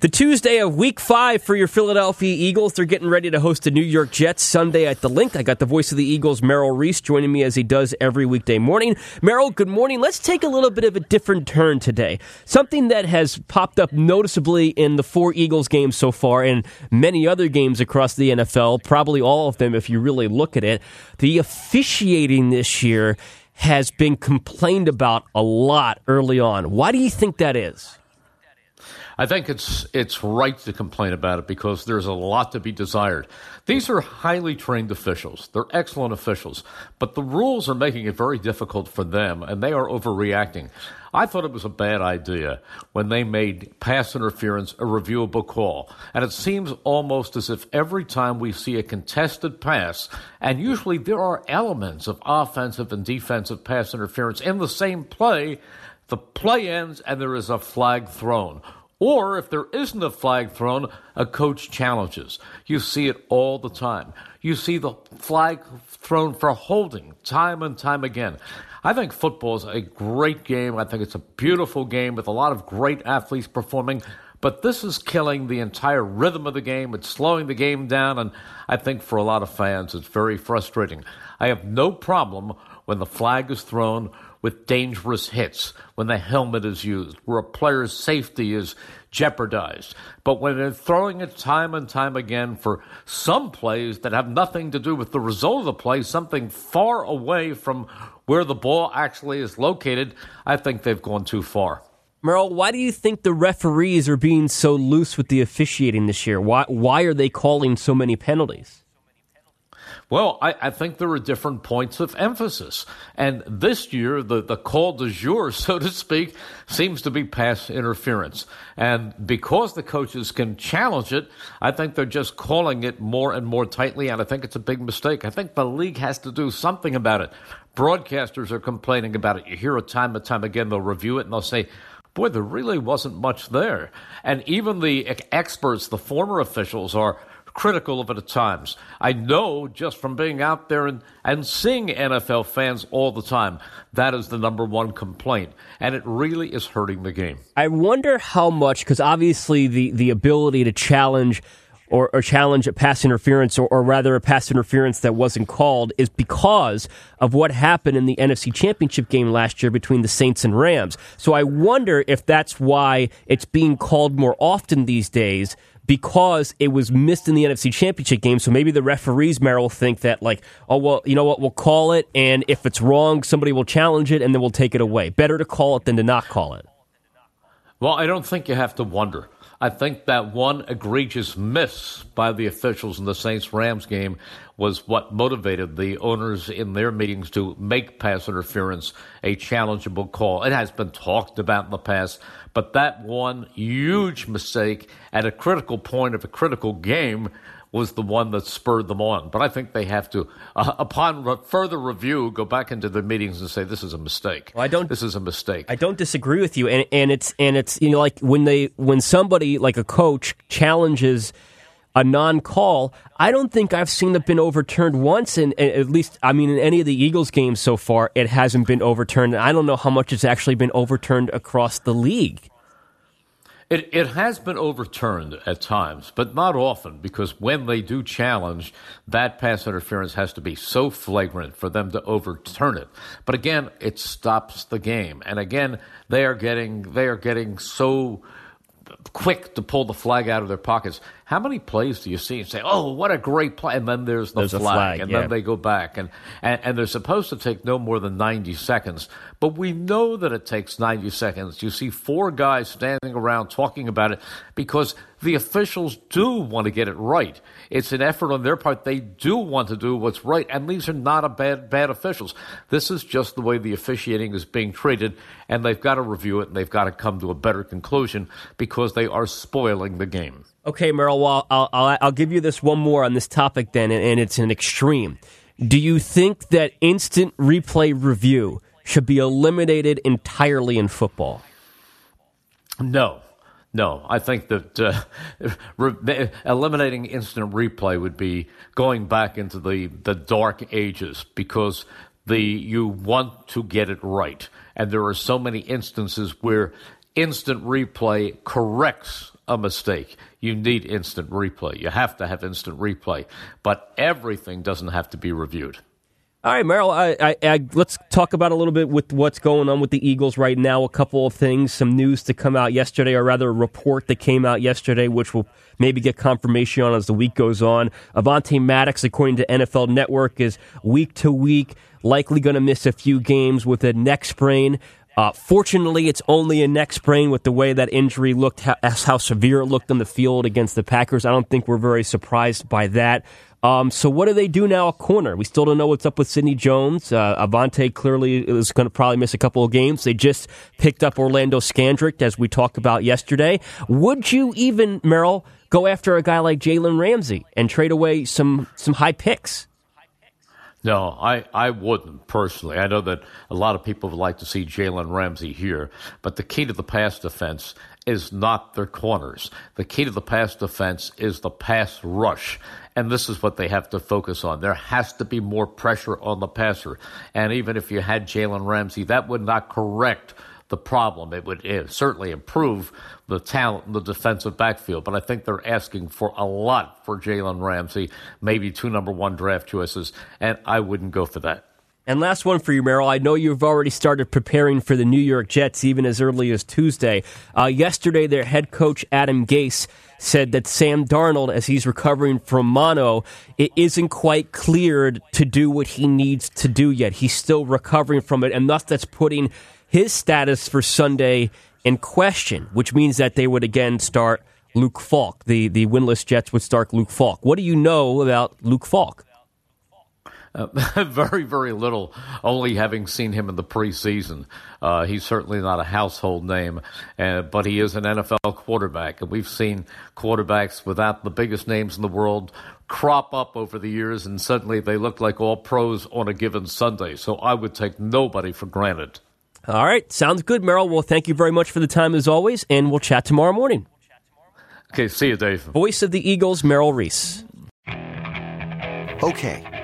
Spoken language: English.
The Tuesday of Week 5 for your Philadelphia Eagles. They're getting ready to host the New York Jets Sunday at the Link. I got the voice of the Eagles, Merrill Reese, joining me as he does every weekday morning. Merrill, good morning. Let's take a little bit of a different turn today. Something that has popped up noticeably in the four Eagles games so far and many other games across the NFL, probably all of them if you really look at it. The officiating this year has been complained about a lot early on. Why do you think that is? I think it's right to complain about it because there's a lot to be desired. These are highly trained officials. They're excellent officials, but the rules are making it very difficult for them, and they are overreacting. I thought it was a bad idea when they made pass interference a reviewable call, and it seems almost as if every time we see a contested pass, and usually there are elements of offensive and defensive pass interference in the same play, the play ends and there is a flag thrown. Or if there isn't a flag thrown, a coach challenges. You see it all the time. You see the flag thrown for holding time and time again. I think football is a great game. I think it's a beautiful game with a lot of great athletes performing. But this is killing the entire rhythm of the game. It's slowing the game down. And I think for a lot of fans, it's very frustrating. I have no problem when the flag is thrown with dangerous hits, when the helmet is used, where a player's safety is jeopardized. But when they're throwing it time and time again for some plays that have nothing to do with the result of the play, something far away from where the ball actually is located, I think they've gone too far. Merrill, why do you think the referees are being so loose with the officiating this year? Why are they calling so many penalties? Well, I think there are different points of emphasis. And this year, the call du jour, so to speak, seems to be pass interference. And because the coaches can challenge it, I think they're just calling it more and more tightly, and I think it's a big mistake. I think the league has to do something about it. Broadcasters are complaining about it. You hear it time and time again. They'll review it, and they'll say, boy, there really wasn't much there. And even the experts, the former officials, are critical of it at times. I know just from being out there and seeing NFL fans all the time, that is the number one complaint, and it really is hurting the game. I wonder how much, because obviously the ability to challenge or challenge a pass interference, or rather a pass interference that wasn't called, is because of what happened in the NFC Championship game last year between the Saints and Rams. So I wonder if that's why it's being called more often these days, because it was missed in the NFC Championship game. So maybe the referees, Merrill, think that, like, oh, well, you know what, we'll call it, and if it's wrong, somebody will challenge it, and then we'll take it away. Better to call it than to not call it. Well, I don't think you have to wonder. I think that one egregious miss by the officials in the Saints-Rams game was what motivated the owners in their meetings to make pass interference a challengeable call. It has been talked about in the past, but that one huge mistake at a critical point of a critical game was the one that spurred them on. But I think they have to, upon further review, go back into the meetings and say, this is a mistake. Well, this is a mistake. I don't disagree with you. And it's you know, like when somebody like a coach challenges a non-call, I don't think I've seen it been overturned once, and at least, I mean, in any of the Eagles games so far, it hasn't been overturned. And I don't know how much it's actually been overturned across the league. It has been overturned at times, but not often, because when they do challenge, that pass interference has to be so flagrant for them to overturn it. But again, it stops the game. And again, they are getting so quick to pull the flag out of their pockets. How many plays do you see and say, oh, what a great play, and then there's a flag and yeah. Then they go back, and they're supposed to take no more than 90 seconds, but we know that it takes 90 seconds. You see four guys standing around talking about it because the officials do want to get it right. It's an effort on their part. They do want to do what's right, and these are not a bad officials. This is just the way the officiating is being treated, and they've got to review it, and they've got to come to a better conclusion, because because they are spoiling the game. Okay, Merrill, well, I'll give you this one more on this topic then, and it's an extreme. Do you think that instant replay review should be eliminated entirely in football? No. I think that eliminating instant replay would be going back into the dark ages, because you want to get it right. And there are so many instances where instant replay corrects a mistake. You need instant replay. You have to have instant replay. But everything doesn't have to be reviewed. All right, Merrill, let's talk about a little bit with what's going on with the Eagles right now. A couple of things, some news to come out yesterday, or rather a report that came out yesterday, which we'll maybe get confirmation on as the week goes on. Avante Maddox, according to NFL Network, is week to week, likely going to miss a few games with a neck sprain. Fortunately, it's only a neck sprain with the way that injury looked, how severe it looked on the field against the Packers. I don't think we're very surprised by that. So what do they do now at corner? We still don't know what's up with Sidney Jones. Avante clearly is going to probably miss a couple of games. They just picked up Orlando Scandrick, as we talked about yesterday. Would you even, Merrill, go after a guy like Jalen Ramsey and trade away some high picks? No, I wouldn't personally. I know that a lot of people would like to see Jalen Ramsey here, but the key to the pass defense is not their corners. The key to the pass defense is the pass rush, and this is what they have to focus on. There has to be more pressure on the passer, and even if you had Jalen Ramsey, that would not correct the problem. It would certainly improve the talent in the defensive backfield, but I think they're asking for a lot for Jalen Ramsey, maybe 2 number 1 draft choices, and I wouldn't go for that. And last one for you, Merrill. I know you've already started preparing for the New York Jets even as early as Tuesday. Yesterday, their head coach, Adam Gase, said that Sam Darnold, as he's recovering from mono, it isn't quite cleared to do what he needs to do yet. He's still recovering from it, and thus that's putting his status for Sunday in question, which means that they would again start Luke Falk. The winless Jets would start Luke Falk. What do you know about Luke Falk? Very, very little, only having seen him in the preseason. He's certainly not a household name, but he is an NFL quarterback, and we've seen quarterbacks without the biggest names in the world crop up over the years, and suddenly they look like all pros on a given Sunday. So I would take nobody for granted. All right. Sounds good, Merrill. Well, thank you very much for the time as always, and we'll chat tomorrow morning. Okay. See you, Dave. Voice of the Eagles, Merrill Reese. Okay.